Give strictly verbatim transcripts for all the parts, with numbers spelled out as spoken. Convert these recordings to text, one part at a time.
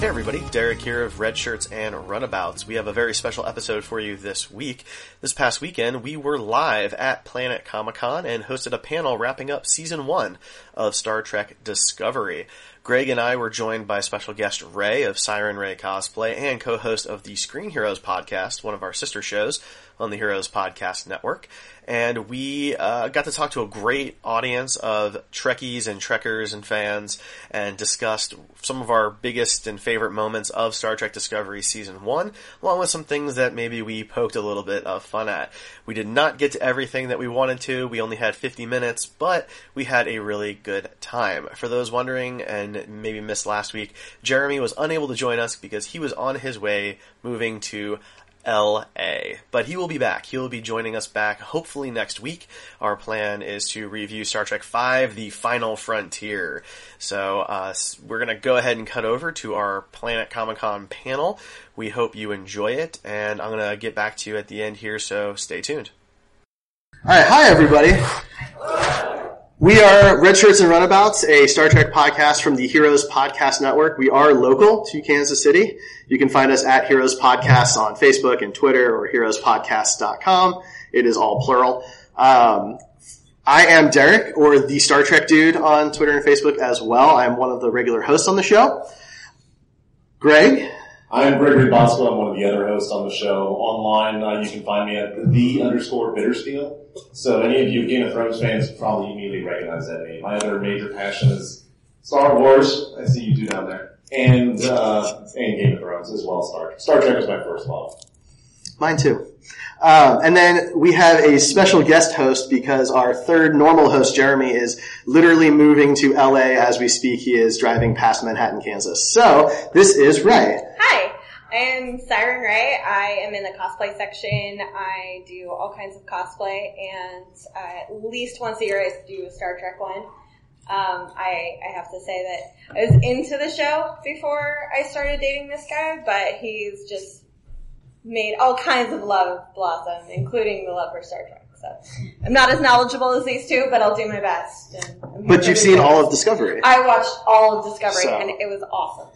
Hey everybody, Derek here of Red Shirts and Runabouts. We have a very special episode for you this week. This past weekend, we were live at Planet Comic Con and hosted a panel wrapping up Season one of Star Trek Discovery. Greg and I were joined by special guest Ray of Siren Ray Cosplay and co-host of the Screen Heroes Podcast, one of our sister shows on the Heroes Podcast Network. And we uh, got to talk to a great audience of Trekkies and Trekkers and fans and discussed some of our biggest and favorite moments of Star Trek Discovery Season one, along with some things that maybe we poked a little bit of fun at. We did not get to everything that we wanted to. We only had fifty minutes, but we had a really good time. For those wondering and maybe missed last week, Jeremy was unable to join us because he was on his way moving to L A But he will be back. He will be joining us back hopefully next week. Our plan is to review Star Trek five, The Final Frontier. So uh, we're going to go ahead and cut over to our Planet Comic Con panel. We hope you enjoy it, and I'm going to get back to you at the end here, so stay tuned. All right. Hi, everybody. We are Red Shirts and Runabouts, a Star Trek podcast from the Heroes Podcast Network. We are local to Kansas City. You can find us at Heroes Podcasts on Facebook and Twitter or heroes podcast dot com. It is all plural. Um, I am Derek, or the Star Trek Dude, on Twitter and Facebook as well. I am one of the regular hosts on the show. Greg? I am Gregory Bosco. I'm one of the other hosts on the show. Online, uh, you can find me at the underscore Bittersteel. So any of you Game of Thrones fans probably immediately recognize that name. My other major passion is Star Wars. I see you two down there. And uh, and Game of Thrones as well. Star, Star Trek was my first love. Mine too. Um, and then we have a special guest host because our third normal host, Jeremy, is literally moving to L A as we speak. He is driving past Manhattan, Kansas. So this is Ray. Hi, I am Siren Ray. I am in the cosplay section. I do all kinds of cosplay, and uh, at least once a year I do a Star Trek one. Um, I, I have to say that I was into the show before I started dating this guy, but he's just made all kinds of love blossom, including the love for Star Trek. So I'm not as knowledgeable as these two, but I'll do my best. And but you've seen show. all of Discovery. I watched all of Discovery, so. And it was awesome.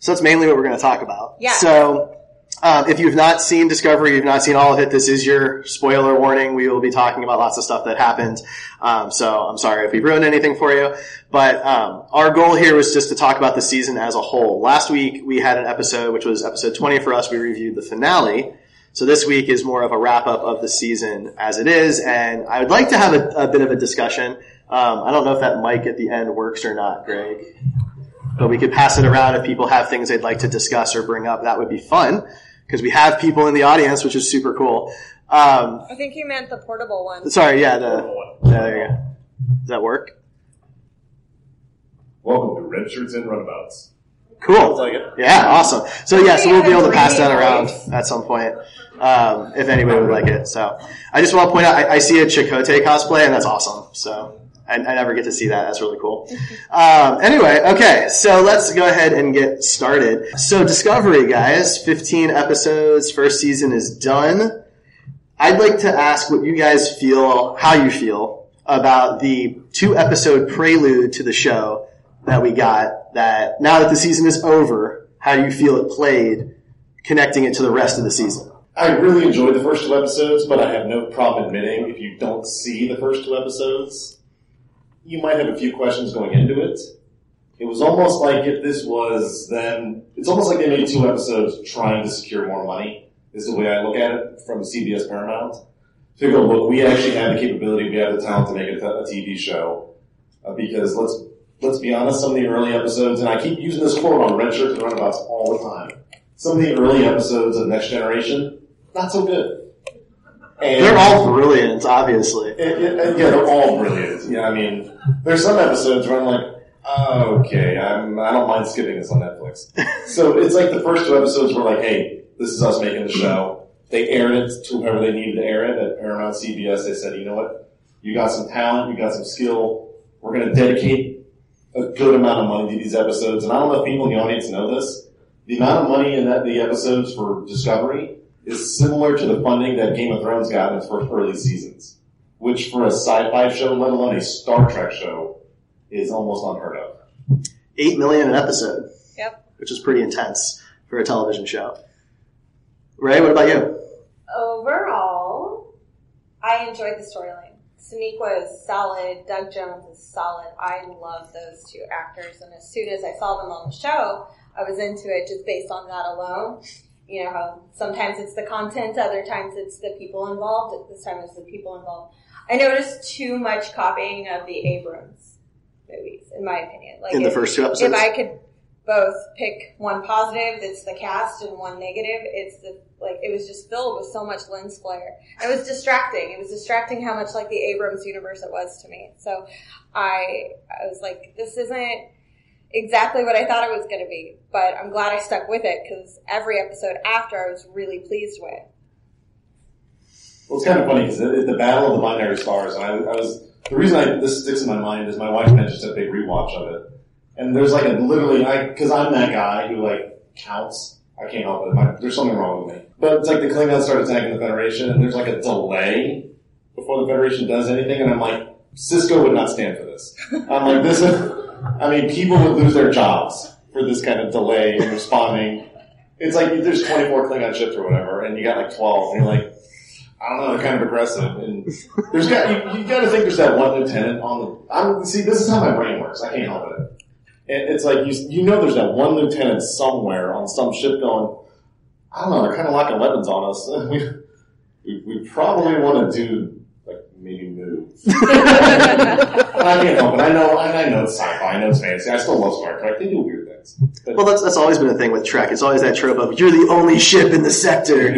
So that's mainly what we're going to talk about. Yeah. So um, if you've not seen Discovery, you've not seen all of it, this is your spoiler warning. We will be talking about lots of stuff that happened. Um, so I'm sorry if we ruined anything for you. But um, our goal here was just to talk about the season as a whole. Last week, we had an episode, which was episode twenty for us. We reviewed the finale. So this week is more of a wrap-up of the season as it is. And I would like to have a, a bit of a discussion. Um, I don't know if that mic at the end works or not, Greg. But we could pass it around if people have things they'd like to discuss or bring up. That would be fun because we have people in the audience, which is super cool. Um, I think you meant the portable one. Sorry, yeah. The, the, there you go. Does that work? Welcome to Red Shirts and Runabouts. Cool. Like it. Yeah, awesome. So, yeah, so we'll be able to pass that around at some point um, if anybody would like it. So I just want to point out, I, I see a Chakotay cosplay, and that's awesome. So. I, I never get to see that. That's really cool. Um, anyway, okay, so let's go ahead and get started. So Discovery, guys, fifteen episodes, first season is done. I'd like to ask what you guys feel, how you feel, about the two-episode prelude to the show that we got, that now that the season is over, how do you feel it played, connecting it to the rest of the season? I really enjoyed the first two episodes, but I have no problem admitting if you don't see the first two episodes, you might have a few questions going into it. It was almost like if this was them, it's almost like they made two episodes trying to secure more money, is the way I look at it from C B S Paramount. To go, look, we actually have the capability, we have the talent to make a, t- a T V show, uh, because let's let's be honest, some of the early episodes, and I keep using this quote on Red Shirts and Runabouts all the time, some of the early episodes of Next Generation, not so good. And they're all brilliant, obviously. It, it, it, yeah, they're all brilliant. Yeah, I mean, there's some episodes where I'm like, okay, I'm, I don't mind skipping this on Netflix. So it's like the first two episodes were like, hey, this is us making the show. They aired it to whoever they needed to air it. At Paramount, C B S, they said, you know what? You got some talent, you got some skill. We're going to dedicate a good amount of money to these episodes. And I don't know if people in the audience know this. The amount of money in that, the episodes for Discovery is similar to the funding that Game of Thrones got in its first early seasons, which for a sci-fi show, let alone a Star Trek show, is almost unheard of. Eight million an episode. Yep. Which is pretty intense for a television show. Ray, what about you? Overall, I enjoyed the storyline. Sonequa is solid. Doug Jones is solid. I love those two actors. And as soon as I saw them on the show, I was into it just based on that alone. You know, how sometimes it's the content, other times it's the people involved. This time it's the people involved. I noticed too much copying of the Abrams movies, in my opinion. Like in if, the first two episodes? If I could both pick one positive, it's the cast, and one negative, it's the, like, it was just filled with so much lens flare. It was distracting. It was distracting how much like the Abrams universe it was to me. So I, I was like, this isn't exactly what I thought it was going to be, but I'm glad I stuck with it because every episode after I was really pleased with. Well, it's kind of funny because it's the battle of the binary stars, and I, I was the reason I, this sticks in my mind is my wife and I just did a big rewatch of it, and there's like a literally because I'm that guy who like counts. I can't help it. My, there's something wrong with me. But it's like the Klingons start attacking the Federation, and there's like a delay before the Federation does anything, and I'm like, Cisco would not stand for this. I'm like, this is... I mean, people would lose their jobs for this kind of delay in responding. It's like, there's twenty-four Klingon ships or whatever, and you got like twelve, and you're like, I don't know, they're kind of aggressive. And there's got, you, you gotta think there's that one lieutenant on the... I'm, see, this is how my brain works. I can't help it. It's like, you you know there's that one lieutenant somewhere on some ship going, I don't know, they're kind of locking weapons on us. We, we, we probably want to do, like, maybe move. I can't help it. I know, I know it's sci-fi, I know it's fantasy. I still love Star Trek. They do weird things. But well, that's that's always been a thing with Trek. It's always that trope of, you're the only ship in the sector.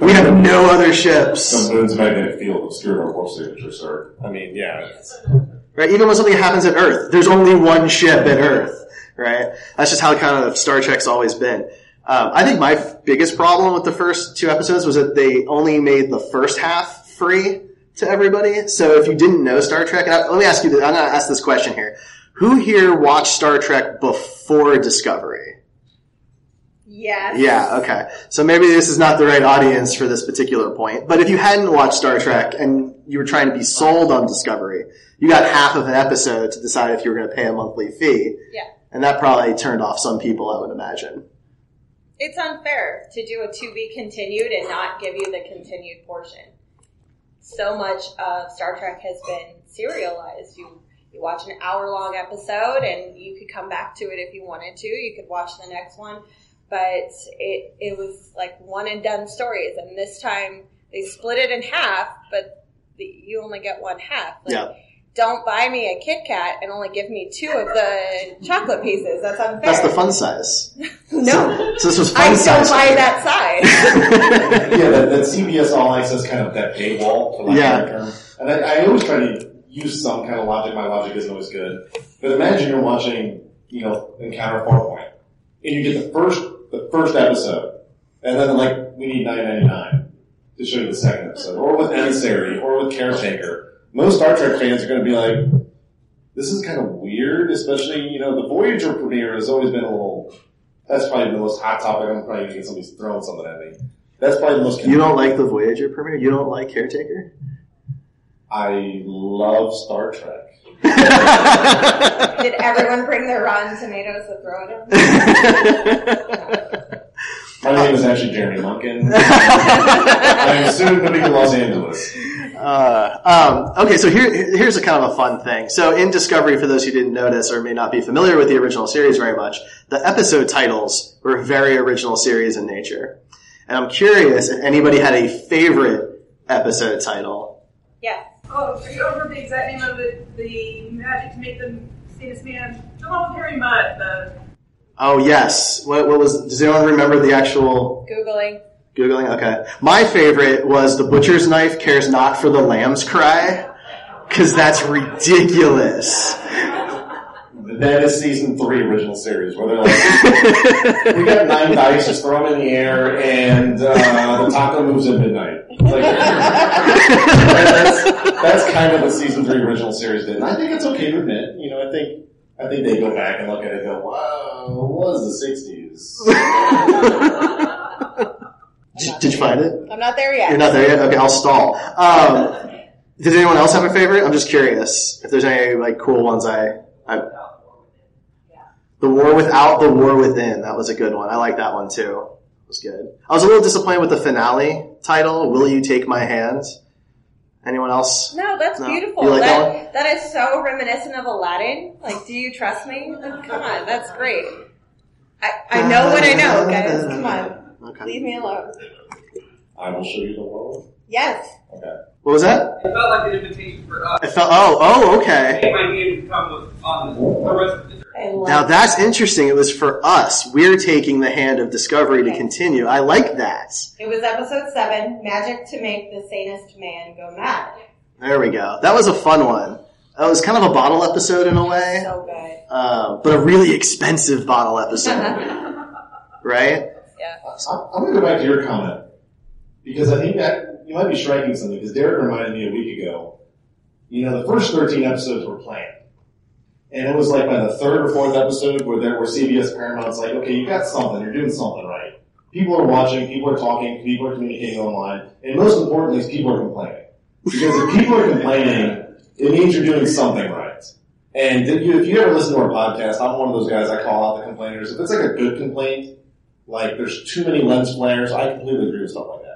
We have no other ships. Some moon's magnetic field obscured our warp signature, sir. I mean, yeah. Right, even when something happens at Earth, there's only one ship at Earth, right? That's just how kind of Star Trek's always been. Um, I think my f- biggest problem with the first two episodes was that they only made the first half free to everybody. So if you didn't know Star Trek, and I, let me ask you this, I'm going to ask this question here. Who here watched Star Trek before Discovery? Yes. Yeah, okay. So maybe this is not the right audience for this particular point. But if you hadn't watched Star Trek and you were trying to be sold on Discovery, you got half of an episode to decide if you were going to pay a monthly fee. Yeah. And that probably turned off some people, I would imagine. It's unfair to do a to-be continued and not give you the continued portion. So much of Star Trek has been serialized. You You watch an hour-long episode and you could come back to it if you wanted to. You could watch the next one. But it it was like one-and-done stories. And this time, they split it in half, but the, you only get one half. Like, yeah. Don't buy me a Kit Kat and only give me two of the chocolate pieces. That's unfair. That's the fun size. No. So, so this was fun I size. I don't buy that size. Yeah, that, that C B S All Access kind of that paywall. For lack yeah. of that term. And I, I always try to use some kind of logic. My logic isn't always good. But imagine you're watching, you know, Encounter Farpoint. And you get the first the first episode, and then like we need nine ninety-nine to show you the second episode, or with Emissary, or with Caretaker. Most Star Trek fans are going to be like, "This is kind of weird." Especially, you know, the Voyager premiere has always been a little. That's probably the most hot topic. I'm probably going to get somebody throwing something at me. That's probably the most. You don't like the Voyager premiere? You don't like Caretaker? I love Star Trek. Did everyone bring their Rotten Tomatoes to throw at him? My name is actually Jeremy Munkin. I'm soon going to be in Los Angeles. Uh, um, okay, so here, here's a kind of a fun thing. So in Discovery, for those who didn't notice or may not be familiar with the original series very much, the episode titles were very original series in nature. And I'm curious if anybody had a favorite episode title. Yeah. Oh, I don't remember the exact name of it, the magic to make them Famous man, the one with Harry Mudd. The... Oh yes. What, what was? Does anyone remember the actual? Googling. Googling. Okay. My favorite was the butcher's knife cares not for the lamb's cry, because that's ridiculous. That is season three original series, where they're like, we got nine dice, just throw them in the air, and uh, the taco moves at midnight. Like, that's, that's kind of what season three original series did. And I think it's okay to admit, you know, I think I think they go back and look at it and go, wow, it was the sixties. did, did you find it? I'm not there yet. You're not there yet? Okay, I'll stall. Um, did anyone else have a favorite? I'm just curious if there's any, like, cool ones I... I The War Without, The War Within. That was a good one. I like that one, too. It was good. I was a little disappointed with the finale title, Will You Take My Hand? Anyone else? No, that's no? Beautiful. You like that, that one? That is so reminiscent of Aladdin. Like, do you trust me? Like, come on, that's great. I, I know what I know, guys. Come on. Okay. Leave me alone. I will show you the world. Yes. Okay. What was that? It felt like an invitation for us. It felt, oh, oh, okay. It might need to come on the rest of the Now that's that. Interesting. It was for us. We're taking the hand of discovery okay. to continue. I like that. It was episode seven, Magic to Make the Sanest Man Go Mad. There we go. That was a fun one. It was kind of a bottle episode in a way. So good. Uh, but a really expensive bottle episode. Right? Yeah. I'm going to go back to your comment. Because I think that you might be striking something. Because Derek reminded me a week ago, you know, the first thirteen episodes were planned. And it was like by the third or fourth episode where there were C B S Paramount's like, okay, you got something, you're doing something right. People are watching, people are talking, people are communicating online, and most importantly, people are complaining. Because if people are complaining, it means you're doing something right. And if you, if you ever listen to our podcast, I'm one of those guys, I call out the complainers. If it's like a good complaint, like there's too many lens flares, I completely agree with stuff like that.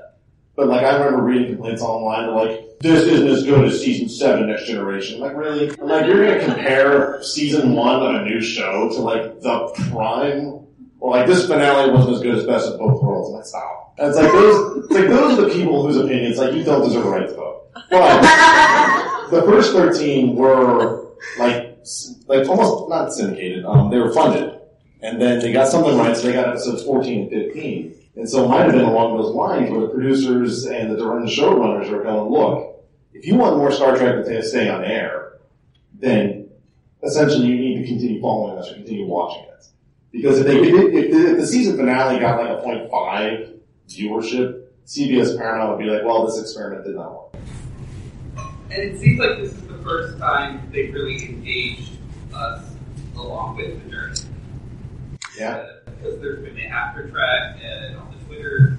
But like I remember reading complaints online, like, this isn't as good as season seven, Next Generation. Like, really? Like, you're gonna compare season one on a new show to, like, the prime? Or, like, this finale wasn't as good as Best of Both Worlds. Like, stop. And it's like, those, it's like, those are the people whose opinions, like, you don't deserve a right to vote. But, the first thirteen were, like, like, almost not syndicated, um, they were funded. And then they got something right, so they got episodes fourteen and fifteen. And so it might have been along those lines where the producers and the showrunners are going, look, if you want more Star Trek to stay on air, then essentially you need to continue following us or continue watching it. Because if they if the season finale got like a point five viewership, C B S Paramount would be like, well, this experiment did not work. And it seems like this is the first time they really engaged us along with the journey. Yeah. Because there's been the after track and on the Twitter,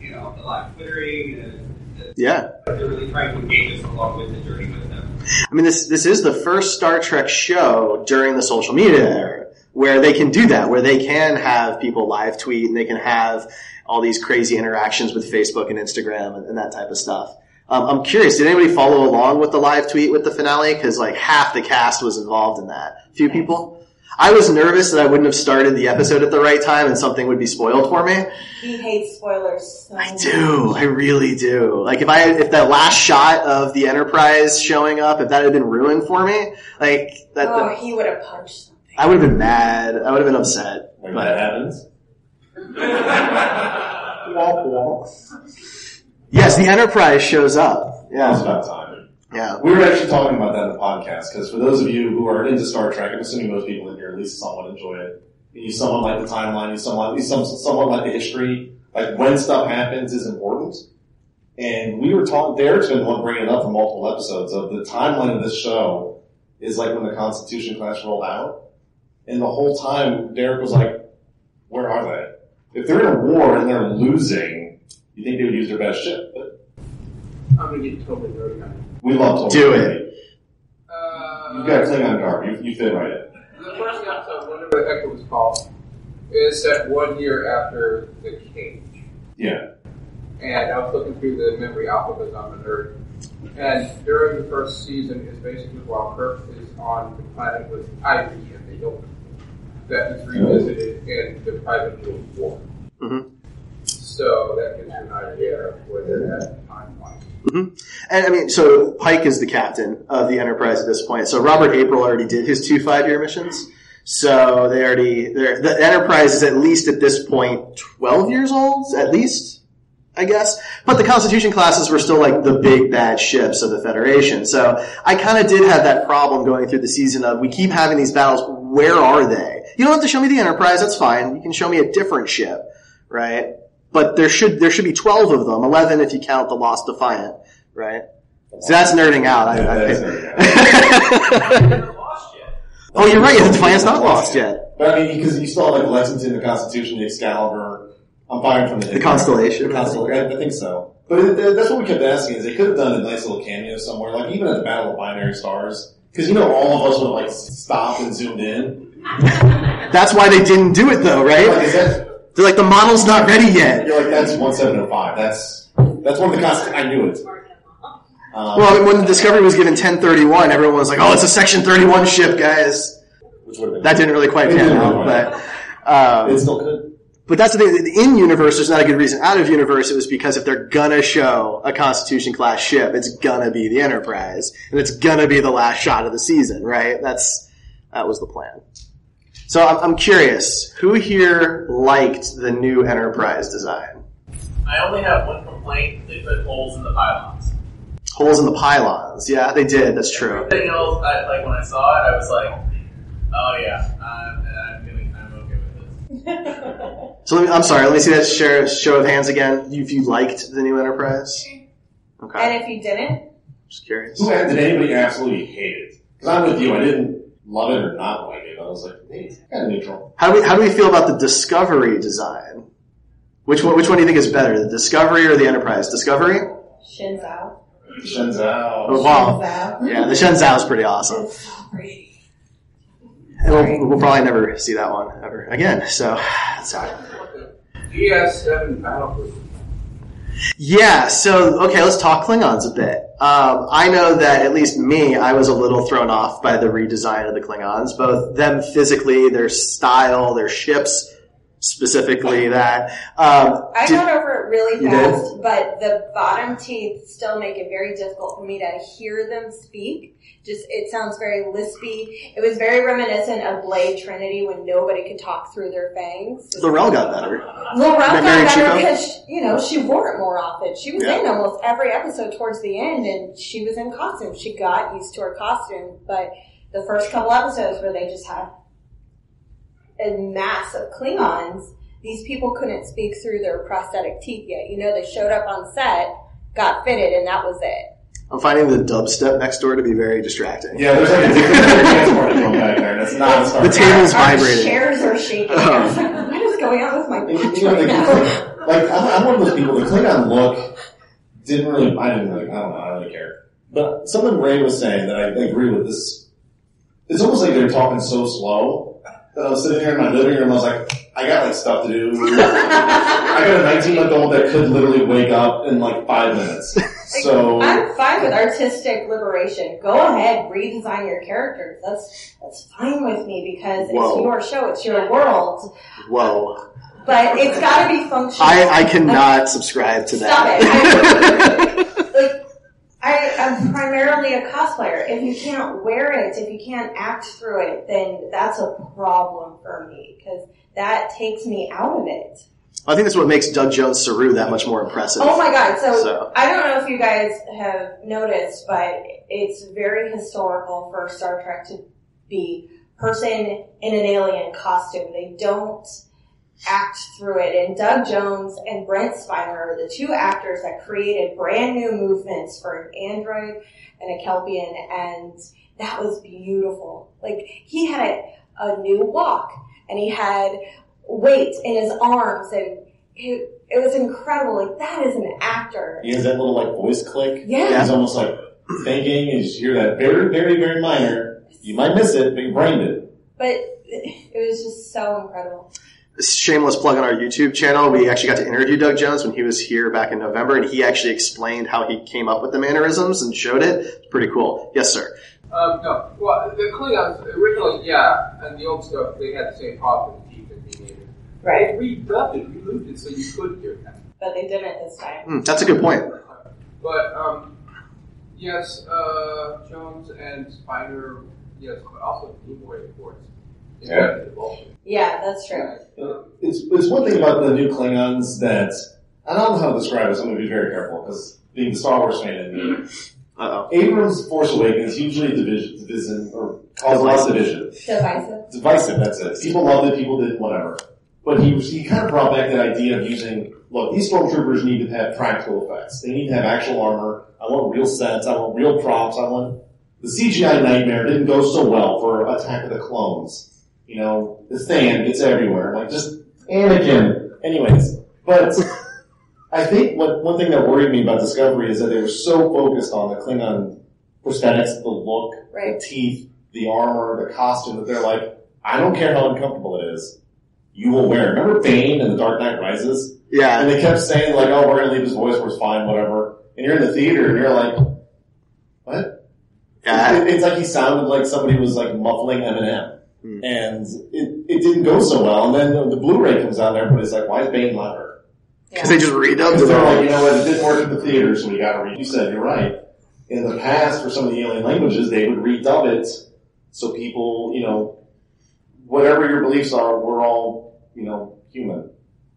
you know, the live Twittering. And, and yeah. They're really trying to engage us along with the journey with them. I mean, this this is the first Star Trek show during the social media era where they can do that, where they can have people live tweet and they can have all these crazy interactions with Facebook and Instagram and, and that type of stuff. Um, I'm curious, did anybody follow along with the live tweet with the finale? Because, like, half the cast was involved in that. A few people? I was nervous that I wouldn't have started the episode at the right time and something would be spoiled for me. He hates spoilers. So I do. I really do. Like, if I if that last shot of the Enterprise showing up, if that had been ruined for me, like... that. Oh, the, he would have punched something. I would have been mad. I would have been upset. When but, that happens? Yes, the Enterprise shows up. Yeah. It's about time. Yeah, we were actually talking about that in the podcast, because for those of you who are into Star Trek, I'm assuming most people in here at least somewhat enjoy it. You somewhat like the timeline, you somewhat, you somewhat like the history, like when stuff happens is important. And we were talking, Derek's been one bringing it up for multiple episodes of the timeline of this show is like when the Constitution-class rolled out. And the whole time, Derek was like, where are they? If they're in a war and they're losing, you think they would use their best ship, but... I'm going to get totally dirty on it. We love to do it. Uh, You've got Klingon garb. You, you fit right in. The first episode, whatever the heck it was called, is set one year after the cage. Yeah. And I was looking through the memory alphabet on the nerd. And during the first season, it's basically while Kirk is on the planet with Ivy and they don't. That is revisited mm-hmm. in the private little war. Mm-hmm. So that gives you an idea of where they're at in the timeline. Mm-hmm. And I mean, so Pike is the captain of the Enterprise at this point. So Robert April already did his two five-year missions. So they already, the Enterprise is at least at this point twelve years old, at least, I guess. But the Constitution classes were still like the big bad ships of the Federation. So I kind of did have that problem going through the season of, we keep having these battles. Where are they? You don't have to show me the Enterprise. That's fine. You can show me a different ship, right? But there should there should be twelve of them, eleven if you count the Lost Defiant, right? So that's nerding out. I, yeah, I that's nerding out. Oh, you're right. The Defiant's not lost yet. But I mean, because you saw like Lexington, the Constitution, the Excalibur. I'm firing from the the Constellation. The Constellation. I think so. But it, it, that's what we kept asking is they could have done a nice little cameo somewhere, like even at the Battle of Binary Stars, because you know all of us would have like stopped and zoomed in. That's why they didn't do it, though, right? Like, is that, they're like, the model's not ready yet. You're like, that's one seven oh five. That's that's one of the const- I knew it. Um, well, when the Discovery was given ten thirty-one, everyone was like, oh, it's a Section thirty-one ship, guys. Which would have been that didn't really quite pan out, but um, it's still good. But that's the thing. In-universe, there's not a good reason. Out-of-universe, it was because if they're going to show a Constitution-class ship, it's going to be the Enterprise. And it's going to be the last shot of the season, right? That's That was the plan. So I'm curious, who here liked the new Enterprise design? I only have one complaint. They put holes in the pylons. Holes in the pylons. Yeah, they did. That's true. Everything else, I, like when I saw it, I was like, oh yeah, I'm, I'm, doing, I'm okay with this. So let me, I'm sorry, let me see that share, show of hands again. If you liked the new Enterprise? Okay. And if you didn't? Just curious. Who had, did anybody absolutely hate it? Because I'm with you, I didn't love it or not like it. I was like, hey, kind of neutral. How do we how do we feel about the Discovery design? Which one which one do you think is better, the Discovery or the Enterprise? Discovery? Shenzhou. Shenzhou. Oh, wow. Shenzhou. Yeah, the Shenzhou is pretty awesome. It's so pretty. And we'll, we'll probably never see that one ever again. So that's how. D S seven Battlefield. Yeah, so, okay, let's talk Klingons a bit. Um, I know that, at least me, I was a little thrown off by the redesign of the Klingons, both them physically, their style, their ships, specifically that. Um, I did, got over it really fast, but the bottom teeth still make it very difficult for me to hear them speak. Just, it sounds very lispy. It was very reminiscent of Blade Trinity when nobody could talk through their fangs. L'Rell got better. L'Rell got better because, you know, she wore it more often. She was yeah. in almost every episode towards the end, and she was in costume. She got used to her costume, but the first couple episodes where they just had a mass of Klingons, these people couldn't speak through their prosthetic teeth yet. You know, they showed up on set, got fitted, and that was it. I'm finding the dubstep next door to be very distracting. Yeah, there's like a different back there. That's not a The table's Our vibrating. The chairs are shaking. I was like, what is going on with my watch right now? Like, I'm one of those people, the Klingon look didn't really, I didn't like, I don't know, I don't really care. But something Ray was saying that I agree with this, it's almost like they're talking so slow that I was sitting here in my living room and I was like, I got like stuff to do. I got a nineteen-month-old that could literally wake up in like five minutes. Like, so I'm fine with artistic liberation. Go ahead, redesign your characters. That's that's fine with me because Whoa. it's your show, it's your world. Whoa. But it's got to be functional. I, I cannot like, subscribe to stop that. Stop it. I, like I, I'm primarily a cosplayer. If you can't wear it, if you can't act through it, then that's a problem for me because that takes me out of it. I think that's what makes Doug Jones Saru that much more impressive. Oh my god, so, so I don't know if you guys have noticed, but it's very historical for Star Trek to be person in an alien costume. They don't act through it. And Doug Jones and Brent Spiner are the two actors that created brand new movements for an android and a Kelpian, and that was beautiful. Like, he had a new walk, and he had weight in his arms, and it, it was incredible. Like, that is an actor. He has that little like voice click. Yeah, he's almost like thinking, and you just hear that very, very, very minor. You might miss it, but you brained it. But it was just so incredible. Shameless plug on our YouTube channel. We actually got to interview Doug Jones when he was here back in November, and he actually explained how he came up with the mannerisms and showed it. It's pretty cool. Yes, sir. Um, no, well, the Klingons originally, yeah, and the old stuff, they had the same problem. Right. We dubbed it, we moved it so you could hear that. But they didn't this time. Mm, that's a good point. But, um, yes, uh, Jones and Spiner, yes, but also Nimoy, of course. Yeah. yeah, that's true. Uh, it's, it's one thing about the new Klingons that, I don't know how to describe this, I'm going to be very careful, because being a Star Wars fan in me, Uh-oh. Abrams' Force Awakens usually division, division or causes lots of division. Divisive. Divisive, that's it. People loved it, people didn't, whatever. But he he kind of brought back that idea of using, look, these stormtroopers need to have practical effects. They need to have actual armor. I want real sets. I want real props. I want... The C G I nightmare didn't go so well for Attack of the Clones. You know, the sand gets everywhere. Like, just Anakin. Anyways, but... I think what, one thing that worried me about Discovery is that they were so focused on the Klingon prosthetics, the look, right. the teeth, the armor, the costume, that they're like, I don't care how uncomfortable it is, you will wear it. Remember Bane in The Dark Knight Rises? Yeah. And they kept saying, like, oh, we're going to leave his voice, we're fine, whatever. And you're in the theater, and you're like, what? Yeah. It, it's like he sounded like somebody was, like, muffling Eminem. Mm. And it, it didn't go so well. And then the, the Blu-ray comes out, and everybody's like, why is Bane louder? Because yeah. they just redubbed it. They're like, you know what, it didn't work in the theater, so we gotta read. You said, you're right. In the past, for some of the alien languages, they would redub it so people, you know, whatever your beliefs are, we're all, you know, human.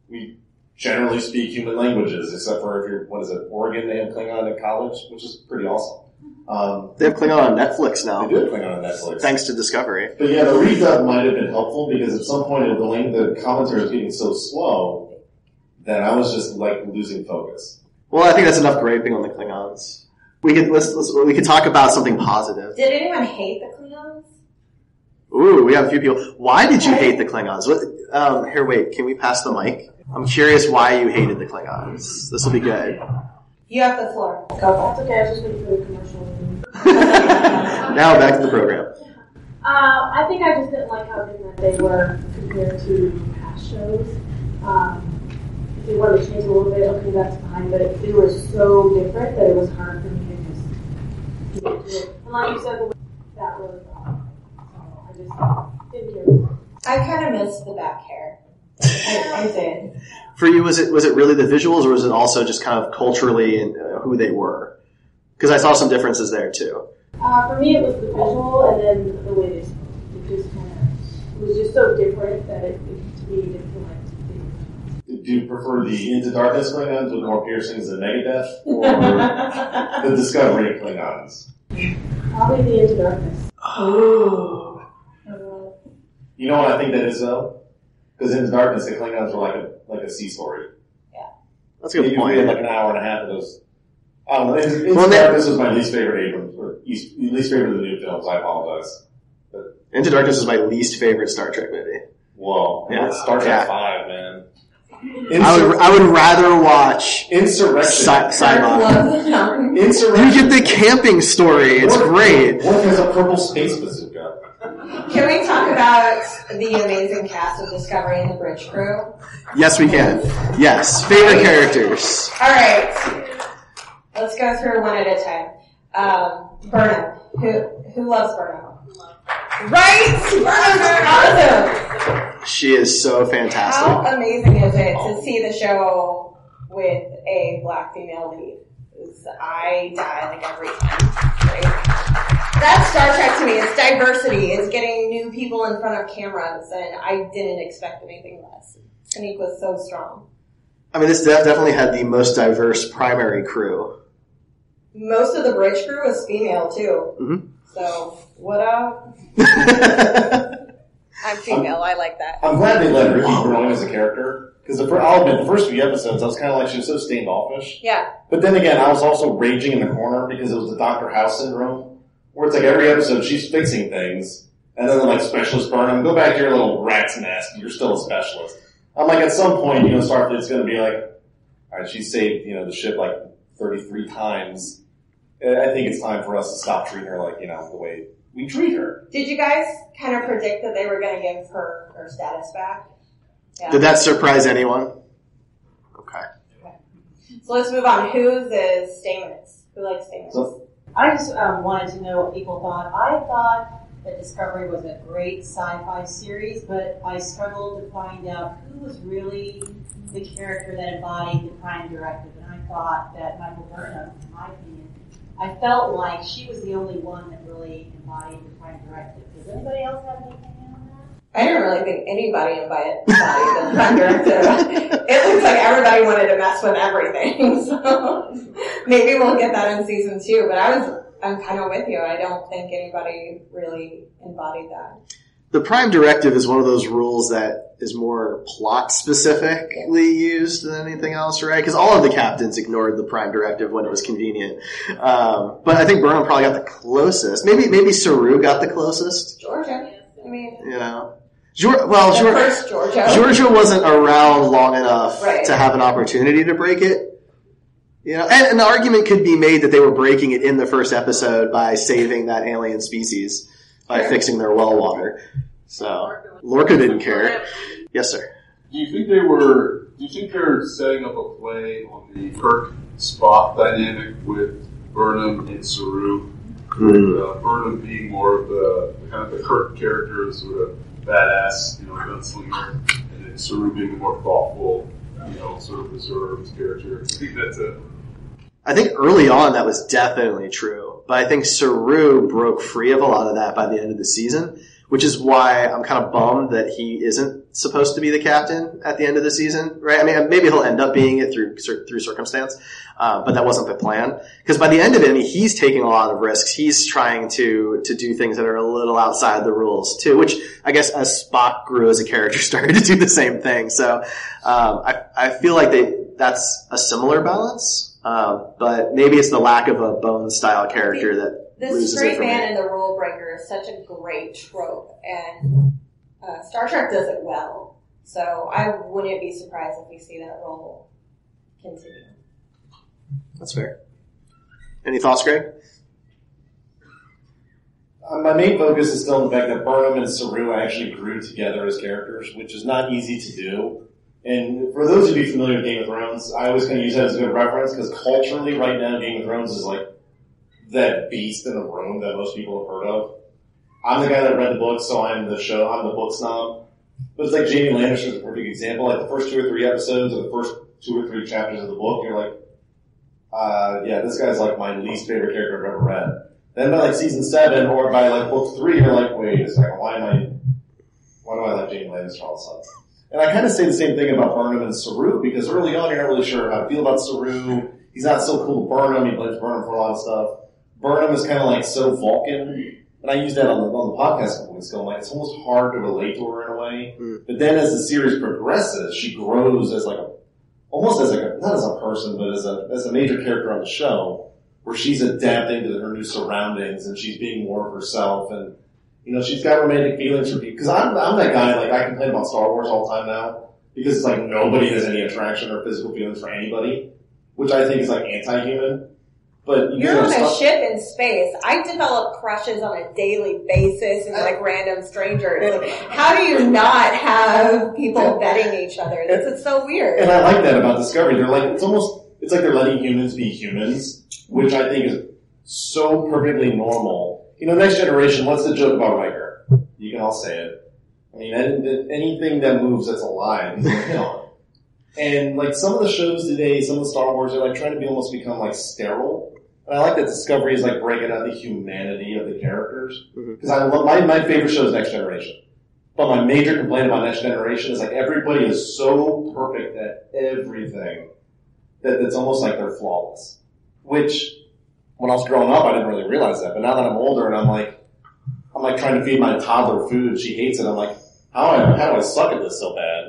We generally speak human languages, except for if you're, what is it, Oregon, they have Klingon at college, which is pretty awesome. Um, they have Klingon on Netflix now. They do have Klingon on Netflix. Thanks to Discovery. But yeah, the redub might have been helpful, because at some point, the commentary was getting so slow that I was just, like, losing focus. Well, I think that's enough griping on the Klingons. We could let's, let's we could talk about something positive. Did anyone hate the Klingons? Ooh, we have a few people. Why did you hate the Klingons? What, um, here, wait, can we pass the mic? I'm curious why you hated the Klingons. This will be good. You have the floor. Go for it. That's okay, I was just going to do a commercial. Now back to the program. Uh, I think I just didn't like how different they were compared to past shows. Um... If you wanted to change a little bit, okay, that's fine, but it, they were so different that it was hard for me to just do it. And like you said, the way that was awesome. So I just didn't hear it. I kind of missed the back hair. I, I did. For you, was it was it really the visuals, or was it also just kind of culturally and uh, who they were? Because I saw some differences there, too. Uh, for me, it was the visual, and then the way they spoke. It just kind of, it was just so different that it, it to me, didn't feel like. Do you prefer the Into Darkness Klingons with more piercings than Megadeth, or the Discovery Klingons? Probably the Into Darkness. Oh. You know what I think that is, though? Because Into Darkness, the Klingons were like a like a sea story. Yeah, that's a good point. You had like an hour and a half of those. I don't know. Into well, Darkness was my least favorite Abrams, or least, least favorite of the new films. I apologize. But Into Darkness was my least favorite Star Trek movie. Whoa! Yeah, wow. Star Trek yeah. Five, man. Insur- I would I would rather watch Insurrection. Cylon. Insurrection. You get the camping story. It's what, great. What is a purple space bazooka? Can we talk about the amazing cast of Discovery and the Bridge Crew? Yes, we can. Yes, favorite characters. All right, let's go through one at a time. Um, Burnham. Who who loves Burnham? Right? Burnham's awesome. She is so fantastic. How amazing is it to see the show with a black female lead? I die like every time. Right? That's Star Trek to me. It's diversity. It's getting new people in front of cameras, and I didn't expect anything less. Tanique was so strong. I mean, this definitely had the most diverse primary crew. Most of the bridge crew was female, too. Mm-hmm. So, what up? I'm female, I'm, I like that. I'm glad they let her keep growing as a character. Because I'll admit, the first few episodes, I was kind of like, she was so standoffish. Yeah. But then again, I was also raging in the corner because it was the Doctor House syndrome, where it's like every episode she's fixing things, and then they're like, Specialist Burnham, go back to your little rat's nest, you're still a specialist. I'm like, at some point, you know, Starfleet's going to be like, alright, she saved, you know, the ship like thirty-three times. I think it's time for us to stop treating her like, you know, the way we treat her. Did you guys kind of predict that they were going to give her her status back? Yeah. Did that surprise anyone? Okay. Okay. So let's move on. Whose is Stamets? Who likes Stamets? So, I just um, wanted to know what people thought. I thought that Discovery was a great sci-fi series, but I struggled to find out who was really the character that embodied the prime directive, and I thought that Michael Burnham, in my opinion, I felt like she was the only one that really embodied the prime directive. Does anybody else have any opinion on that? I didn't really think anybody embodied the prime directive. It looks like everybody wanted to mess with everything, so maybe we'll get that in season two, but I was... I'm kind of with you. I don't think anybody really embodied that. The prime directive is one of those rules that is more plot specifically used than anything else, right? Because all of the captains ignored the prime directive when it was convenient. Um, but I think Burnham probably got the closest. Maybe maybe Saru got the closest. Georgia. I mean, you know. Georgia, well, Georgia, first Georgia. Georgia wasn't around long enough right. to have an opportunity to break it. You know, and, and the argument could be made that they were breaking it in the first episode by saving that alien species by fixing their well water. So Lorca didn't care. Yes, sir. Do you think they were? Do you think they're setting up a play on the Kirk Spock dynamic with Burnham and Saru? Mm. With, uh, Burnham being more of the kind of the Kirk character, sort of badass, you know, gunslinger, and then Saru being the more thoughtful, you know, sort of reserved character. I think that's it. I think early on that was definitely true, but I think Saru broke free of a lot of that by the end of the season, which is why I'm kind of bummed that he isn't supposed to be the captain at the end of the season, right? I mean, maybe he'll end up being it through through circumstance, uh, but that wasn't the plan. Because by the end of it, I mean, he's taking a lot of risks. He's trying to to do things that are a little outside the rules too, which I guess as Spock grew as a character, started to do the same thing. So um, I I feel like they that's a similar balance. Um, but maybe it's the lack of a Bones-style character that the loses straight it from man me. And the rule breaker is such a great trope, and uh, Star Trek does it well. So I wouldn't be surprised if we see that role continue. That's fair. Any thoughts, Greg? Uh, my main focus is still on the fact that Burnham and Saru actually grew together as characters, which is not easy to do. And for those of you familiar with Game of Thrones, I always kind of use that as a good reference, because culturally right now Game of Thrones is like that beast in the room that most people have heard of. I'm the guy that read the book, so I'm the show, I'm the book snob. But it's like Jamie Lannister is a perfect example. Like the first two or three episodes or the first two or three chapters of the book, you're like, uh, yeah, this guy's like my least favorite character I've ever read. Then by like season seven or by like book three, you're like, wait a second, why am I, why do I like Jamie Lannister all of a sudden? And I kind of say the same thing about Burnham and Saru, because early on you're not really sure how to feel about Saru. He's not so cool to Burnham. He blames Burnham for a lot of stuff. Burnham is kind of like so Vulcan. And I used that on the, on the podcast a couple weeks ago. Like, it's almost hard to relate to her in a way. Mm. But then as the series progresses, she grows as like a, almost as like a, not as a person, but as a, as a major character on the show, where she's adapting to her new surroundings and she's being more of herself, and you know, she's got romantic feelings for people. Because I'm, I'm that guy, like, I complain about Star Wars all the time now. Because it's like nobody has any attraction or physical feelings for anybody. Which I think is like anti-human. But you You're know, on stuff- a ship in space. I develop crushes on a daily basis and like random strangers. How do you not have people vetting each other? This and, is so weird. And I like that about Discovery. They're like, it's almost, it's like they're letting humans be humans. Which I think is so perfectly normal. You know, Next Generation, what's the joke about Riker? You can all say it. I mean, anything that moves that's alive is like, no. And, like, some of the shows today, some of the Star Wars, are, like, trying to be almost become, like, sterile. And I like that Discovery is, like, breaking out the humanity of the characters. Because I love, my, my favorite show is Next Generation. But my major complaint about Next Generation is, like, everybody is so perfect at everything that it's almost like they're flawless. Which... when I was growing up, I didn't really realize that. But now that I'm older and I'm like, I'm like trying to feed my toddler food. She hates it. I'm like, how do I, how do I suck at this so bad?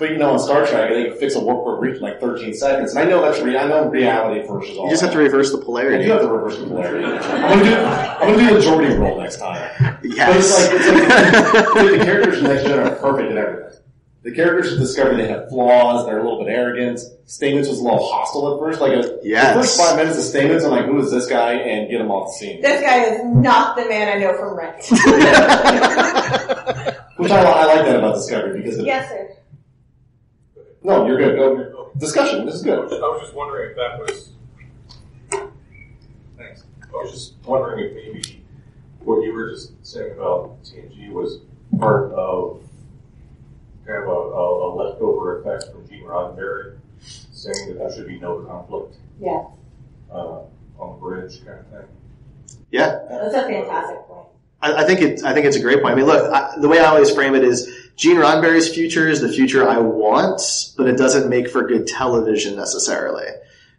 But you know, on Star Trek, they can fix a warp breach in like thirteen seconds. And I know that's re- I know reality versus all. You just have to reverse the polarity. You have to reverse the polarity. I'm gonna do, I'm gonna do the Jordy roll next time. Yes. But it's like, it's like the characters in Next Gen are perfect at everything. The characters of Discovery, they have flaws, they're a little bit arrogant. Stamets was a little hostile at first. Like, a, yes. The first five minutes of Stamets, I'm like, who is this guy? And get him off the scene. This guy is not the man I know from Rent. Which I, I like that about Discovery, because... It, yes, sir. No, you're good. Go. Discussion, this is good. I was just wondering if that was... Thanks. I was just wondering if maybe what you were just saying about T N G was part of kind of a, a, a leftover effect from Gene Roddenberry saying that there should be no conflict. Yeah. Uh, on the bridge kind of thing. Yeah. That's a fantastic point. I, I think it. I think it's a great point. I mean, look, I, the way I always frame it is Gene Roddenberry's future is the future I want, but it doesn't make for good television necessarily.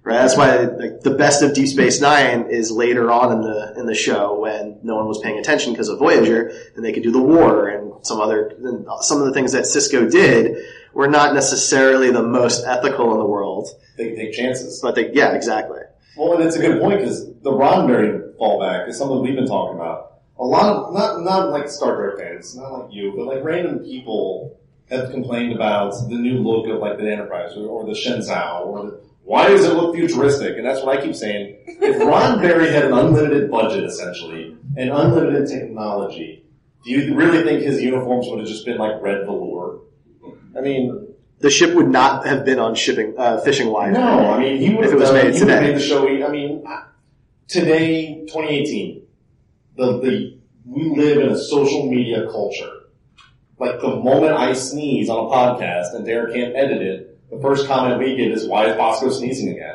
Right? That's why like, the best of Deep Space Nine is later on in the in the show when no one was paying attention because of Voyager, and they could do the war and some other and some of the things that Cisco did were not necessarily the most ethical in the world. They can take chances, but they yeah, exactly. Well, and it's a good point because the Roddenberry fallback is something we've been talking about. A lot of not not like Star Trek fans, not like you, but like random people have complained about the new look of like the Enterprise or, or the Shenzhou or the. Why does it look futuristic? And that's what I keep saying. If Roddenberry had an unlimited budget, essentially, and unlimited technology, do you really think his uniforms would have just been like red velour? I mean... The ship would not have been on shipping uh, fishing wire. No, I mean, he would have done, made, he would have made the show... I mean, today, twenty eighteen, the, the we live in a social media culture. Like, the moment I sneeze on a podcast and Derek can't edit it, the first comment we get is, why is Bosco sneezing again?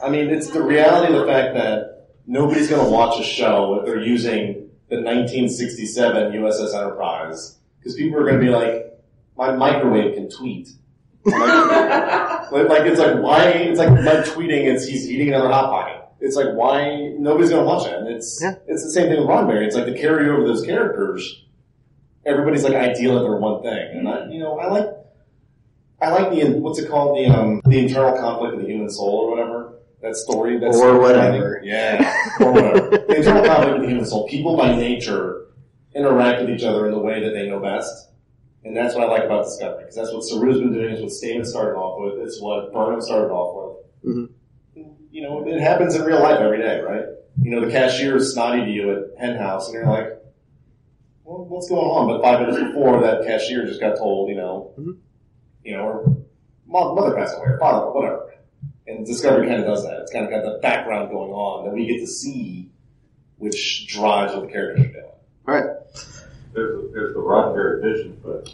I mean, it's the reality of the fact that nobody's going to watch a show if they're using the nineteen sixty-seven U S S Enterprise, because people are going to be like, my microwave can tweet. Like, like, it's like, why, it's like, my tweeting is he's eating another Hot Pocket. It's like, why, nobody's going to watch it. And it's, yeah. It's the same thing with Roddenberry. It's like the carryover of those characters. Everybody's like ideal for one thing. And I, you know, I like, I like the, what's it called, the um, the internal conflict of the human soul or whatever, that story. That or story whatever. Thing. Yeah, or whatever. The internal conflict of the human soul. People by nature interact with each other in the way that they know best, and that's what I like about Discovery, because that's what Saru's been doing, it's what Stamets started off with, it's what Burnham started off with. Mm-hmm. You know, it happens in real life every day, right? You know, the cashier is snotty to you at Hen House, and you're like, well, what's going on? But five minutes before, that cashier just got told, you know... Mm-hmm. You know, or mom, mother passed away, or father, whatever. And Discovery kind of does that. It's kind of got the background going on that we get to see, which drives what the characters are doing. Right. There's, there's the Roddenberry vision, but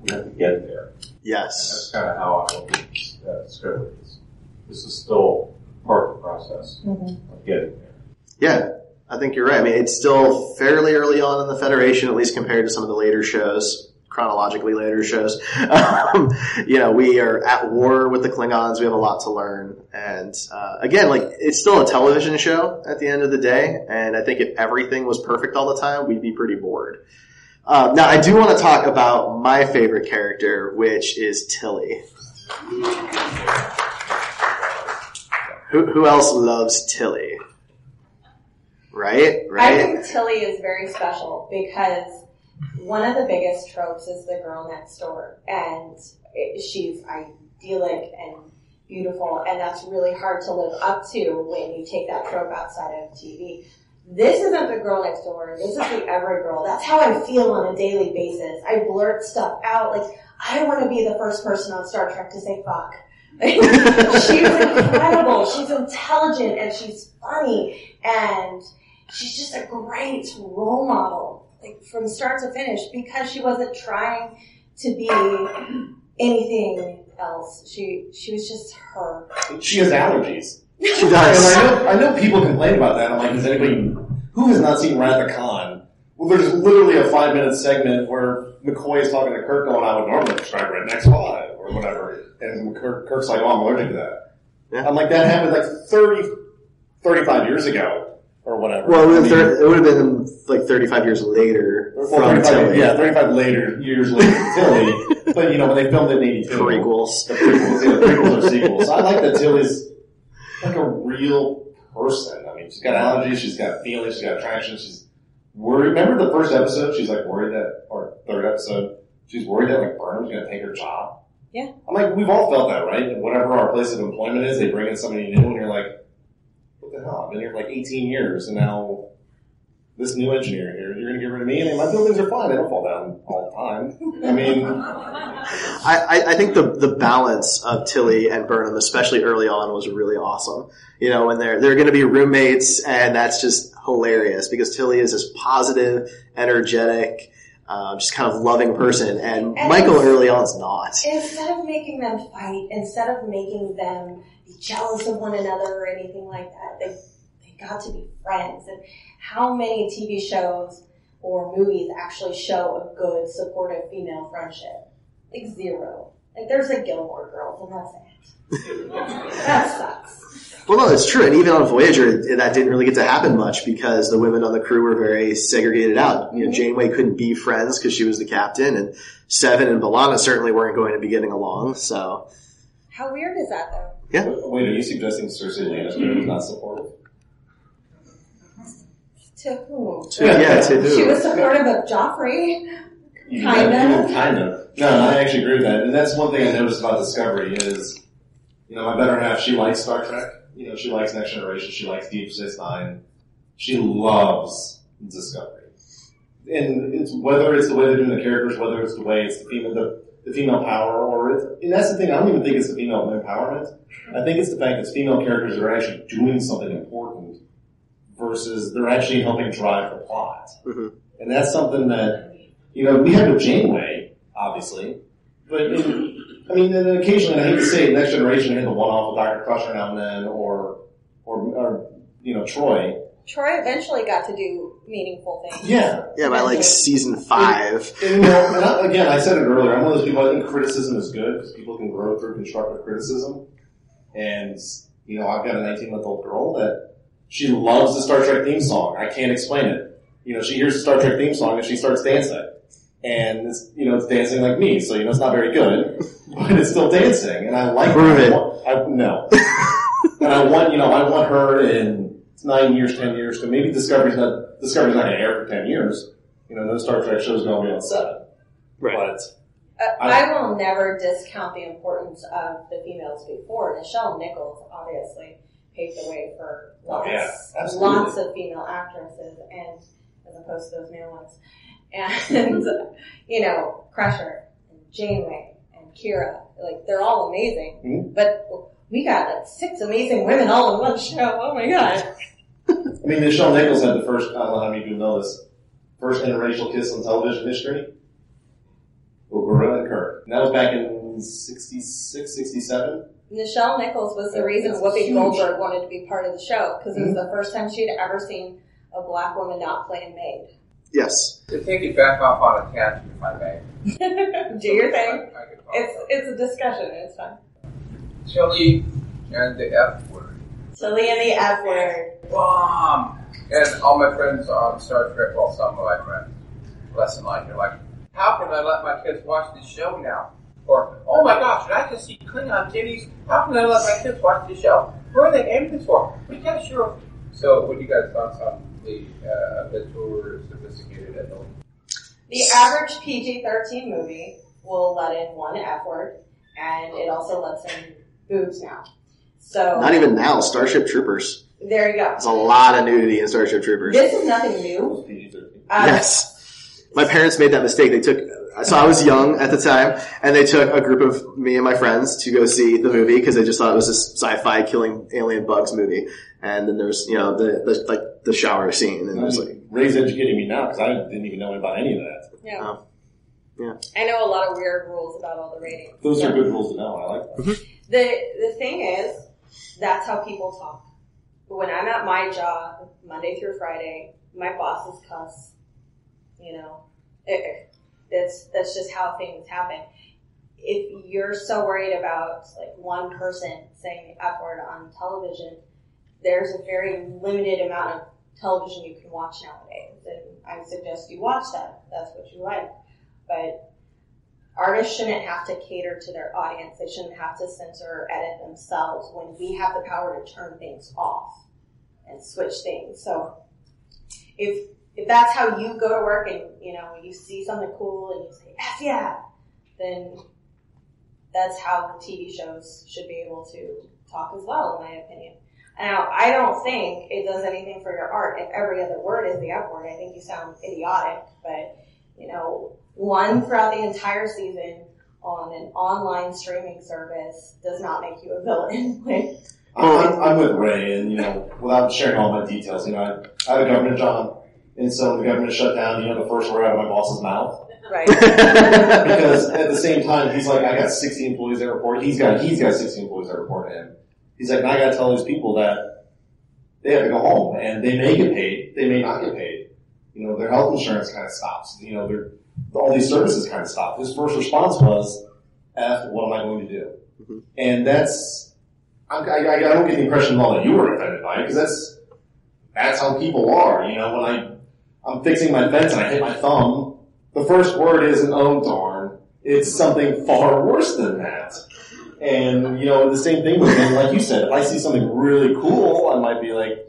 we have to get there. Yes. And that's kind of how I look at Discovery. This is still part of the process mm-hmm. of getting there. Yeah, I think you're right. I mean, it's still fairly early on in the Federation, at least compared to some of the later shows. Chronologically later shows, um, you know, we are at war with the Klingons. We have a lot to learn. And, uh, again, like, it's still a television show at the end of the day. And I think if everything was perfect all the time, we'd be pretty bored. Uh, now I do want to talk about my favorite character, which is Tilly. Who, who else loves Tilly? Right? Right? I think Tilly is very special because one of the biggest tropes is the girl next door, and it, she's idyllic and beautiful, and that's really hard to live up to when you take that trope outside of T V. This isn't the girl next door. This is the every girl. That's how I feel on a daily basis. I blurt stuff out. Like, I want to be the first person on Star Trek to say fuck. She's incredible. She's intelligent, and she's funny, and she's just a great role model. Like from start to finish, because she wasn't trying to be anything else. She she was just her. She has allergies. She does. And I know, I know people complain about that. I'm like, is anybody who has not seen Wrath of Khan? Well, there's literally a five minute segment where McCoy is talking to Kirk, going, "I would normally prescribe Rednex five or whatever," and Kirk, Kirk's like, "Oh, I'm allergic to that." Yeah. I'm like, that happened like thirty, thirty-five years ago. Or whatever. Well, it would have, thir- it would have been like thirty-five years later. Well, from Tilly. Yeah, thirty-five later years later from Tilly. But you know, when they filmed it in eighty-two, prequels, the prequels, yeah, the prequels are sequels. So I like that Tilly's like a real person. I mean, she's got allergies, she's got feelings, she's got attraction. She's worried. Remember the first episode? She's like worried that, or third episode, she's worried that like Burnham's going to take her job. Yeah. I'm like, we've all felt that, right? And whatever our place of employment is, they bring in somebody new, and you're like, what the hell? I've been here for like eighteen years, and now this new engineer here, you're going to get rid of me? I mean, my buildings are fine. They don't fall down all the time. I mean... I, I think the the balance of Tilly and Burnham, especially early on, was really awesome. You know, when they're, they're going to be roommates, and that's just hilarious because Tilly is this positive, energetic, um, just kind of loving person, and, and Michael early on is not. Instead of making them fight, instead of making them be jealous of one another or anything like that, they they got to be friends. And how many T V shows or movies actually show a good, supportive female friendship? Like zero. Like there's a Gilmore Girls, and that's it. That sucks. Well, no, it's true. And even on Voyager, that didn't really get to happen much because the women on the crew were very segregated out. You know, Janeway couldn't be friends because she was the captain, and Seven and B'Elanna certainly weren't going to be getting along. So, how weird is that, though? Yeah. Wait, are you suggesting Cersei Lannister was not supportive? To whom? To, yeah, yeah, to who? She was supportive of Joffrey. Kind of. Kind of. No, I actually agree with that. And that's one thing I noticed about Discovery is, you know, my better half, she likes Star Trek. You know, she likes Next Generation. She likes Deep Space Nine. She loves Discovery. And it's, whether it's the way they're doing the characters, whether it's the way it's the female, the, the female power, or it's, and that's the thing, I don't even think it's the female empowerment. I think it's the fact that female characters are actually doing something important versus they're actually helping drive the plot. Mm-hmm. And that's something that, you know, we had with Janeway, obviously, but in, I mean, and occasionally, I hate to say it, Next Generation had the one-off with Doctor Crusher now and then, or, or, or, you know, Troy. Troy eventually got to do meaningful things. Yeah. Yeah, by, like, season five. And, and, uh, and I, again, I said it earlier, I'm one of those people, I think criticism is good, because people can grow through constructive criticism. And, you know, I've got a nineteen-month-old girl that, she loves the Star Trek theme song. I can't explain it. You know, she hears the Star Trek theme song, and she starts dancing. And, it's, you know, it's dancing like me, so, you know, it's not very good. But it's still dancing, and I like Prove it. I want, I, no. And I want, you know, I want her in nine years, ten years, so maybe Discovery's not, Discovery's not going to air for ten years. You know, no Star Trek show's going to be on seven. Right. But uh, I, I will never discount the importance of the females before. Nichelle Nichols, obviously, paved the way for lots, oh, yeah, lots of female actresses, and as opposed to those male ones. And, you know, Crusher and Janeway. Kira, like, they're all amazing, mm-hmm. but we got, like, six amazing women all in one show, oh my god. I mean, Nichelle Nichols had the first, I don't know how many people know this, first interracial kiss in television history, O'Gara and Kirk. And that was back in sixty-six, sixty-seven. Nichelle Nichols was the that, reason Whoopi huge. Goldberg wanted to be part of the show, because mm-hmm. it was the first time she'd ever seen a black woman not play a maid. Yes. To take it back off on a tangent, if I may. Do your thing. I, I it's it's a discussion. It's fun. Tilly and the F word. Tilly and the F word. Bomb. And all my friends are on Star Trek. Well, some of my friends, less than like, you're like, how can I let my kids watch this show now? Or, oh my gosh, did I just see Klingon titties? How can I let my kids watch this show? Where are they aiming this for? We can't sure. So, what do you guys thoughts on the uh, mature, sophisticated adult? The average P G thirteen movie will let in one F word, and it also lets in boobs now. So not even now. Starship Troopers. There you go. There's a lot of nudity in Starship Troopers. This is nothing new. Um, yes, my parents made that mistake. They took. So I was young at the time, and they took a group of me and my friends to go see the movie because they just thought it was this sci-fi killing alien bugs movie. And then there's, you know, the, the like the shower scene, and there's like Ray's educating me now because I didn't even know about any of that. Yeah, um, yeah. I know a lot of weird rules about all the ratings. Those yeah. are good rules to know. I like that. Mm-hmm. The the thing is, that's how people talk. When I'm at my job Monday through Friday, my bosses cuss. You know. It, That's that's just how things happen. If you're so worried about like one person saying the F word on television, there's a very limited amount of television you can watch nowadays, and I suggest you watch that if that's what you like. But artists shouldn't have to cater to their audience. They shouldn't have to censor or edit themselves when we have the power to turn things off and switch things. So if If that's how you go to work and, you know, you see something cool and you say, F yeah, then that's how T V shows should be able to talk as well, in my opinion. Now, I don't think it does anything for your art if every other word is the F word. I think you sound idiotic, but, you know, one throughout the entire season on an online streaming service does not make you a villain. I'm, I'm with Ray, and, you know, without sharing all my details, you know, I, I had a government job, and so the government shut down, you know, the first word out of my boss's mouth. Right. Because at the same time, he's like, I got sixty employees that report. He's got, he's got sixty employees that report to him. He's like, I gotta tell these people that they have to go home, and they may get paid, they may not get paid. You know, their health insurance kind of stops. You know, their, all these services kind of stop. His first response was, F, what am I going to do? Mm-hmm. And that's, I, I, I don't get the impression at all that you were offended by it, because that's, that's how people are. You know, when I, I'm fixing my fence and I hit my thumb, the first word isn't, oh darn, it's something far worse than that. And, you know, the same thing with me, like you said, if I see something really cool, I might be like,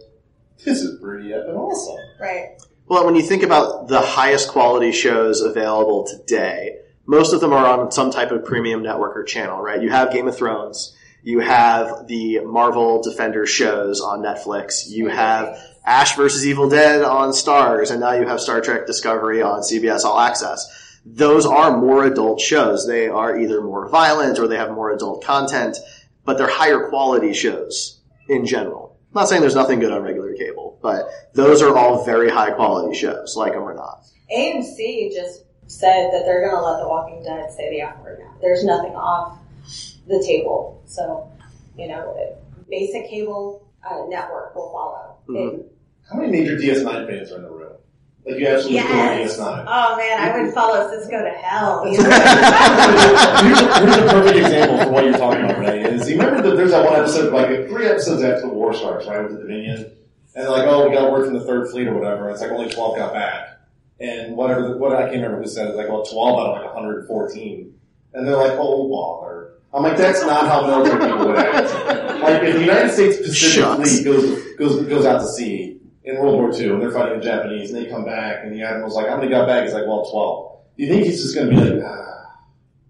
this is pretty effing awesome. Right. Well, when you think about the highest quality shows available today, most of them are on some type of premium network or channel, right? You have Game of Thrones. You have the Marvel Defender shows on Netflix. You have Ash versus Evil Dead on Starz, and now you have Star Trek Discovery on C B S All Access. Those are more adult shows. They are either more violent or they have more adult content, but they're higher quality shows in general. I'm not saying there's nothing good on regular cable, but those are all very high quality shows, like them or not. A M C just said that they're going to let The Walking Dead say the F word now. There's nothing off the table. So, you know, basic cable uh, network will follow. Mm-hmm. It, How many major D S nine fans are in the room? Like, you absolutely yes. adore D S nine. Oh, man, I would follow Cisco to hell. You know? Here's a perfect example for what you're talking about, Ray. Is you remember that there's that one episode, like, three episodes after the War Stars, right, with the Dominion? And they're like, oh, we got word from the Third Fleet or whatever. It's like only twelve got back. And whatever, the, what I can't remember who said it, like, well, twelve out of like one hundred fourteen. And they're like, oh, bother. I'm like, that's not how military people would act. Like, if the United States Pacific Shucks. Fleet goes, goes, goes out to sea in World War Two, and they're fighting the Japanese, and they come back, and the admiral's like, how many got back? He's like, well, twelve. Do you think he's just gonna be like, ah,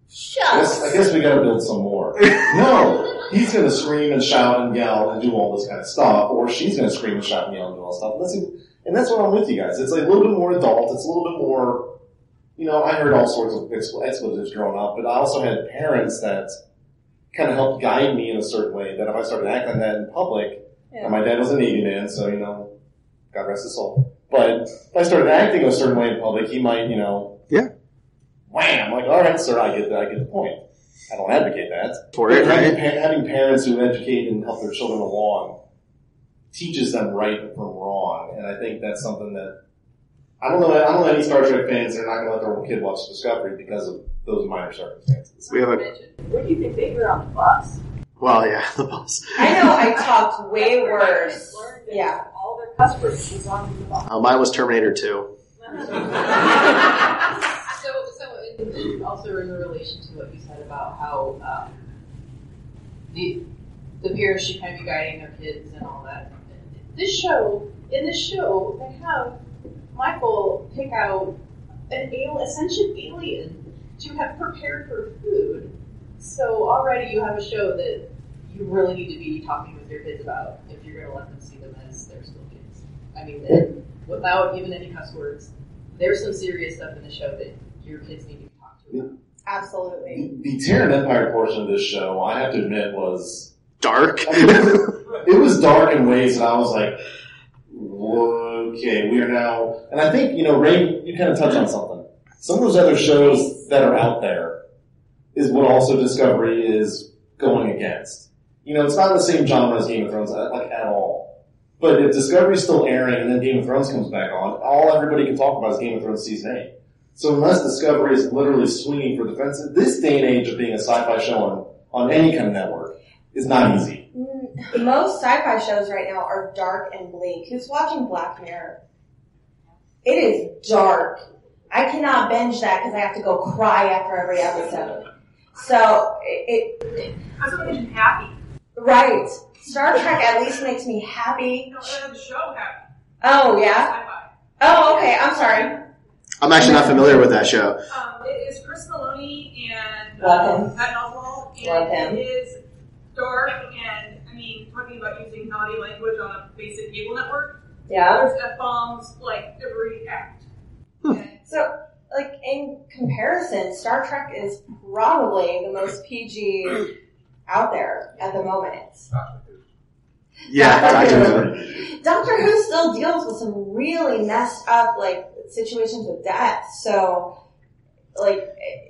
Shucks. I guess, I guess we gotta build some more. No! He's gonna scream and shout and yell and do all this kind of stuff, or she's gonna scream and shout and yell and do all this stuff. That's, and that's what I'm with you guys. It's like a little bit more adult. It's a little bit more, you know, I heard all sorts of expletives growing up, but I also had parents that kind of helped guide me in a certain way, that if I started acting like that in public, yeah. and my dad was a Navy man, so, you know, God rest his soul. But if I started acting a certain way in public, he might, you know, yeah, wham, like, all right, sir, I get that, I get the point. I don't advocate that. For it, right? having, having parents who educate and help their children along teaches them right from wrong, and I think that's something that I don't know. I don't know any Star Trek fans that are not going to let their kid watch Discovery because of those minor circumstances. We have a. What do you think they heard on the bus? Well, yeah, the bus. I know. I talked way worse. Yeah, all their cuss words was on the bus. Uh, mine was Terminator Two. so, so in, also in relation to what you said about how um, the the parents should kind of be guiding their kids and all that. This show, in this show, they have Michael pick out an al- ascension alien to have prepared for food. So already you have a show that you really need to be talking with your kids about if you're going to let them see them as they're still kids. I mean, it, without even any cuss words, there's some serious stuff in the show that your kids need to be talked to about. Absolutely. The, the Terran Empire portion of this show, I have to admit, was dark. I mean, it was dark in ways that I was like, okay, we are now, and I think, you know, Ray, you kind of touched on something. Some of those other shows that are out there is what also Discovery is going against. You know, it's not the same genre as Game of Thrones, like, at all. But if Discovery's still airing and then Game of Thrones comes back on, all everybody can talk about is Game of Thrones Season eight. So unless Discovery is literally swinging for the fence, this day and age of being a sci-fi show on, on any kind of network is not easy. Most sci-fi shows right now are dark and bleak. Who's watching Black Mirror? It is dark. I cannot binge that because I have to go cry after every episode. So, it... it I'm so happy. Right. Star Trek at least makes me happy. No, the show happy. Oh, yeah? Oh, okay. I'm sorry. I'm actually not familiar with that show. Um, it is Chris Maloney and... Love him. And Love him. It is dark and... I mean, talking about using naughty language on a basic cable network. Yeah. There's F-bombs, like, every act. Hmm. So, like, in comparison, Star Trek is probably the most P G out there at the moment. Yeah, Doctor Who. Doctor Who still deals with some really messed up, like, situations with death, so, like,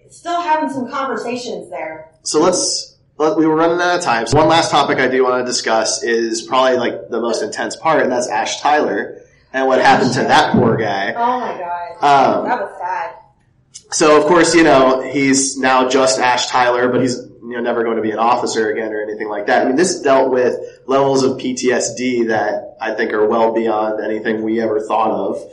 still having some conversations there. So let's, let, we were running out of time, so one last topic I do want to discuss is probably, like, the most intense part, and that's Ash Tyler, and what happened to that poor guy. Oh my god. Um, that was sad. So, of course, you know, he's now just Ash Tyler, but he's, you know, never going to be an officer again or anything like that. I mean, this dealt with levels of P T S D that I think are well beyond anything we ever thought of.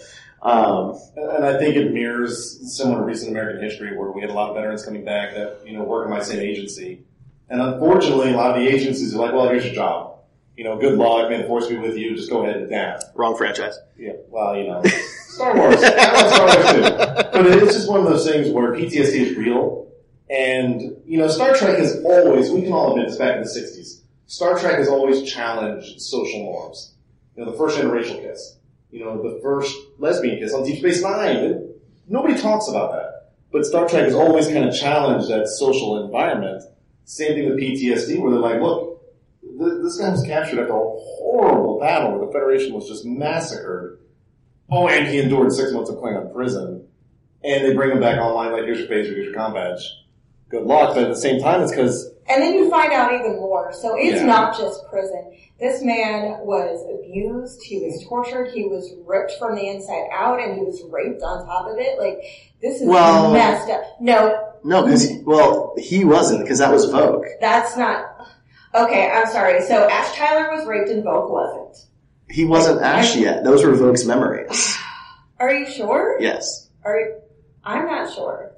Um, and I think it mirrors similar recent American history where we had a lot of veterans coming back that, you know, work in my same agency. And unfortunately, a lot of the agencies are like, well, here's your job. You know, good luck, may the force be with you, just go ahead and adapt. Wrong franchise. Yeah, well, you know. Star Wars. Star Wars too. But it's just one of those things where P T S D is real. And, you know, Star Trek is always, we can all admit this back in the sixties, Star Trek has always challenged social norms. You know, the first interracial kiss. You know, the first lesbian kiss on Deep Space Nine. Nobody talks about that. But Star Trek has always kind of challenged that social environment. Same thing with P T S D where they're like, look, this guy was captured after a horrible battle where the Federation was just massacred. Oh, and he endured six months of Klingon prison. And they bring him back online like, here's your phaser, here's your comm badge. Good luck, but at the same time, it's because... And then you find out even more. So it's yeah. not just prison. This man was abused, he was tortured, he was ripped from the inside out, and he was raped on top of it. Like, this is well, messed up. No. No, because, well, he wasn't, because that was Voq. That's not... Okay, I'm sorry. So Ash Tyler was raped and Voq wasn't. He wasn't Ash yet. Those were Vogue's memories. Are you sure? Yes. Are you, I'm not sure.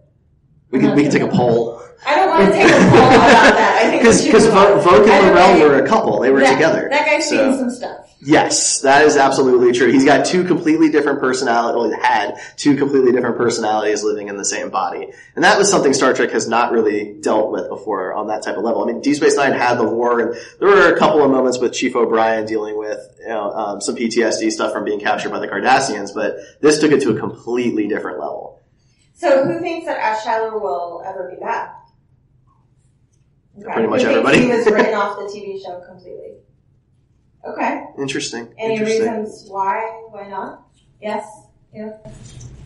We can, we can take a poll. I don't want to take a poll about that. Because Voq and L'Rell were a couple. They were that, together. That guy's so. seen some stuff. Yes, that is absolutely true. He's got two completely different personalities. Well, he had two completely different personalities living in the same body. And that was something Star Trek has not really dealt with before on that type of level. I mean, Deep Space Nine had the war, and there were a couple of moments with Chief O'Brien dealing with, you know, um, some P T S D stuff from being captured by the Cardassians, but this took it to a completely different level. So who thinks that Ash Tyler will ever be back? Okay. Pretty much everybody. He was written off the T V show completely. Okay. Interesting. Any Interesting. reasons why? Why not? Yes? Yeah. Um,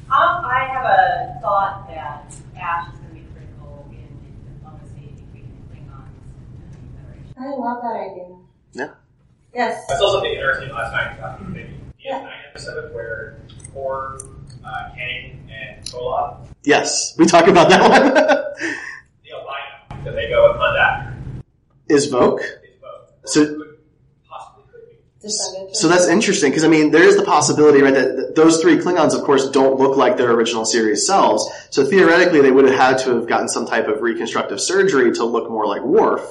I have a thought that Ash is going to be critical in, in diplomacy between the Klingons and the Federation. I love that idea. Yeah. Yes. I saw something interesting last night about the maybe yeah. D S nine episode where Kor, uh, Kang, and Koloff. Yes. We talk about that one. The albino that they go and hunt after. Is Voq? Is Voq. So... So that's interesting, because, I mean, there is the possibility, right, that those three Klingons, of course, don't look like their original series selves, so theoretically they would have had to have gotten some type of reconstructive surgery to look more like Worf,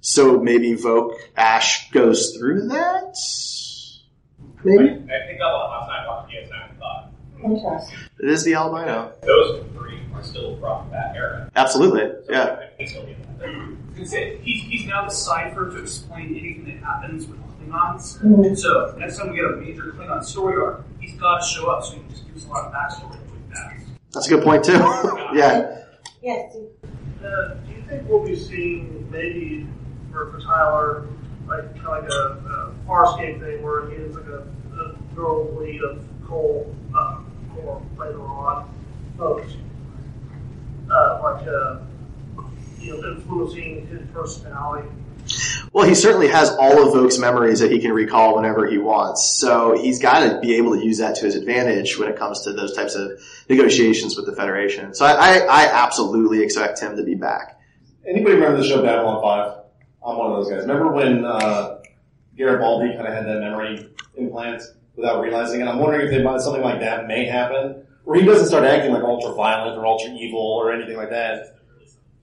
so maybe Voq Ash goes through that? Maybe? I think that last night watching D S nine thought. Interesting. It is the albino. Those three are still from that era. Absolutely, so yeah. He's, he's now the cipher to explain anything that happens with Klingons. Mm-hmm. And so next time we get a major Klingon story arc, he's got to show up so he can just give us a lot of backstory like that. That's a good point, too. yeah. Yes. Uh, do you think we'll be seeing maybe for, for Tyler, like kind of like a, a Farscape thing where he is like a, a girl lead of Cole um, or later on folks, uh, like a you know, influencing his personality? Well, he certainly has all of Vogue's memories that he can recall whenever he wants. So he's got to be able to use that to his advantage when it comes to those types of negotiations with the Federation. So I, I, I absolutely expect him to be back. Anybody remember the show Babylon five? I'm one of those guys. Remember when uh, Garibaldi kind of had that memory implant without realizing it? I'm wondering if they, something like that may happen, where he doesn't start acting like ultra-violent or ultra-evil or anything like that.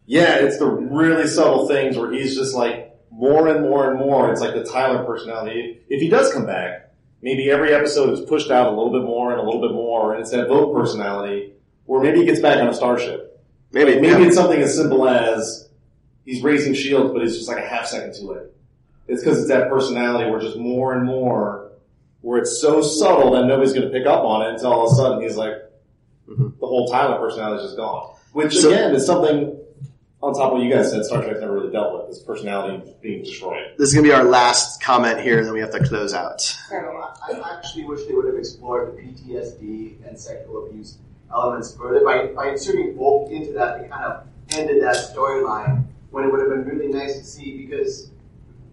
Yeah, it's the really subtle things where he's just like more and more and more. It's like the Tyler personality. If he does come back, maybe every episode is pushed out a little bit more and a little bit more, and it's that Voq personality, or maybe he gets back on a starship. Maybe like, maybe yeah. it's something as simple as he's raising shields, but it's just like a half second too late. It's because it's that personality where just more and more, where it's so subtle that nobody's going to pick up on it until all of a sudden he's like, mm-hmm. the whole Tyler personality is just gone. Which, so, again, is something... On top of what you guys said, Star Trek's never really really dealt with, this personality being destroyed. This is going to be our last comment here, and then we have to close out. I actually wish they would have explored the P T S D and sexual abuse elements further. By, by inserting Voq into that, they kind of ended that storyline, when it would have been really nice to see, because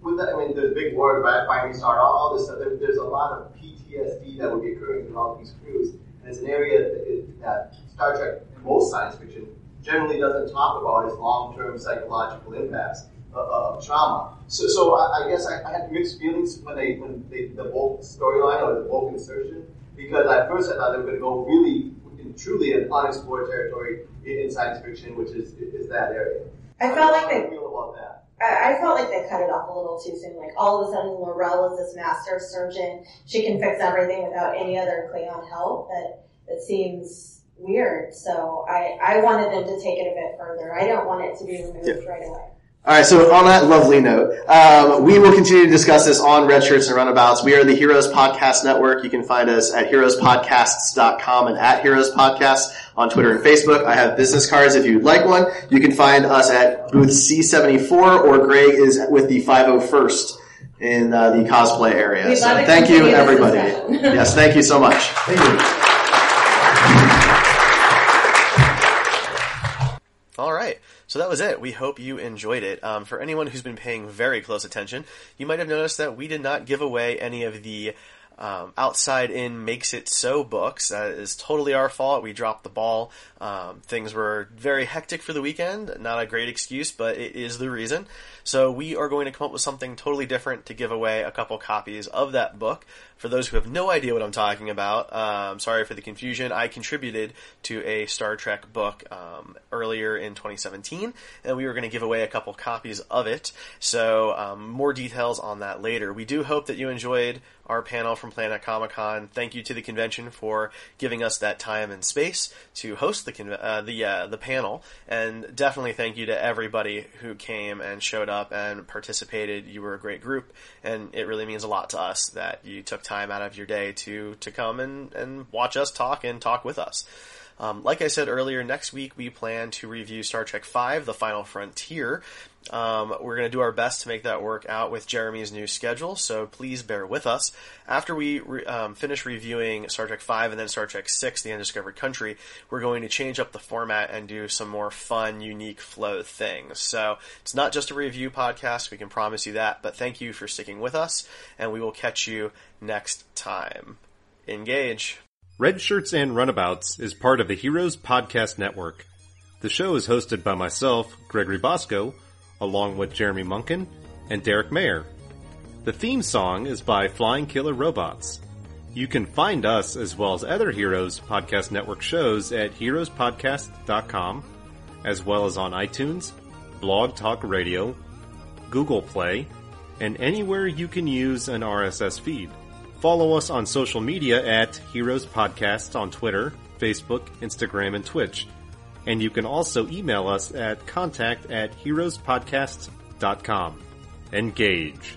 with that, I mean, the big word, by finding star, all, all this stuff, there, there's a lot of P T S D that would be occurring in all these crews, and it's an area that, it, that Star Trek and most science fiction generally doesn't talk about, is long-term psychological impacts of, of trauma. So, so I, I guess I, I had mixed feelings when they, when they, the Voq storyline or the Voq insertion, because at first I thought they were going to go really, truly, an unexplored territory in science fiction, which is is that area. I felt like they. Feel about that? I, I felt like they cut it off a little too soon. Like all of a sudden, L'Rell is this master surgeon. She can fix everything without any other Klingon help. But it seems weird. So I, I wanted them to take it a bit further. I don't want it to be removed yeah. right away. All right, so on that lovely note, um, we will continue to discuss this on Red Shirts and Runabouts. We are the Heroes Podcast Network. You can find us at heroes podcasts dot com and at Heroes Podcasts on Twitter and Facebook. I have business cards if you'd like one. You can find us at booth C seventy-four, or Greg is with the five oh first in uh, the cosplay area. So thank you, everybody. Yes, thank you so much. Thank you. All right. So that was it. We hope you enjoyed it. Um, for anyone who's been paying very close attention, you might have noticed that we did not give away any of the um, Outside In Makes It So books. That is totally our fault. We dropped the ball. Um, things were very hectic for the weekend. Not a great excuse, but it is the reason. So we are going to come up with something totally different to give away a couple copies of that book. For those who have no idea what I'm talking about, um, sorry for the confusion. I contributed to a Star Trek book um, earlier in twenty seventeen, and we were going to give away a couple copies of it. So um, more details on that later. We do hope that you enjoyed our panel from Planet Comic Con. Thank you to the convention for giving us that time and space to host the con- uh, the uh, the panel, and definitely thank you to everybody who came and showed up and participated. You were a great group, and it really means a lot to us that you took time out of your day to to come and, and watch us talk and talk with us. Um, like I said earlier, next week we plan to review Star Trek five, The Final Frontier. Um, we're going to do our best to make that work out with Jeremy's new schedule, so please bear with us. After we re- um, finish reviewing Star Trek five and then Star Trek six, The Undiscovered Country, we're going to change up the format and do some more fun, unique flow things. So it's not just a review podcast, we can promise you that, but thank you for sticking with us, and we will catch you next time. Engage! Red Shirts and Runabouts is part of the Heroes Podcast Network. The show is hosted by myself, Gregory Bosco, along with Jeremy Munkin and Derek Mayer. The theme song is by Flying Killer Robots. You can find us, as well as other Heroes Podcast Network shows, at heroes podcast dot com, as well as on iTunes, Blog Talk Radio, Google Play, and anywhere you can use an R S S feed. Follow us on social media at Heroes Podcast on Twitter, Facebook, Instagram, and Twitch. And you can also email us at contact at heroes podcasts dot com. Engage.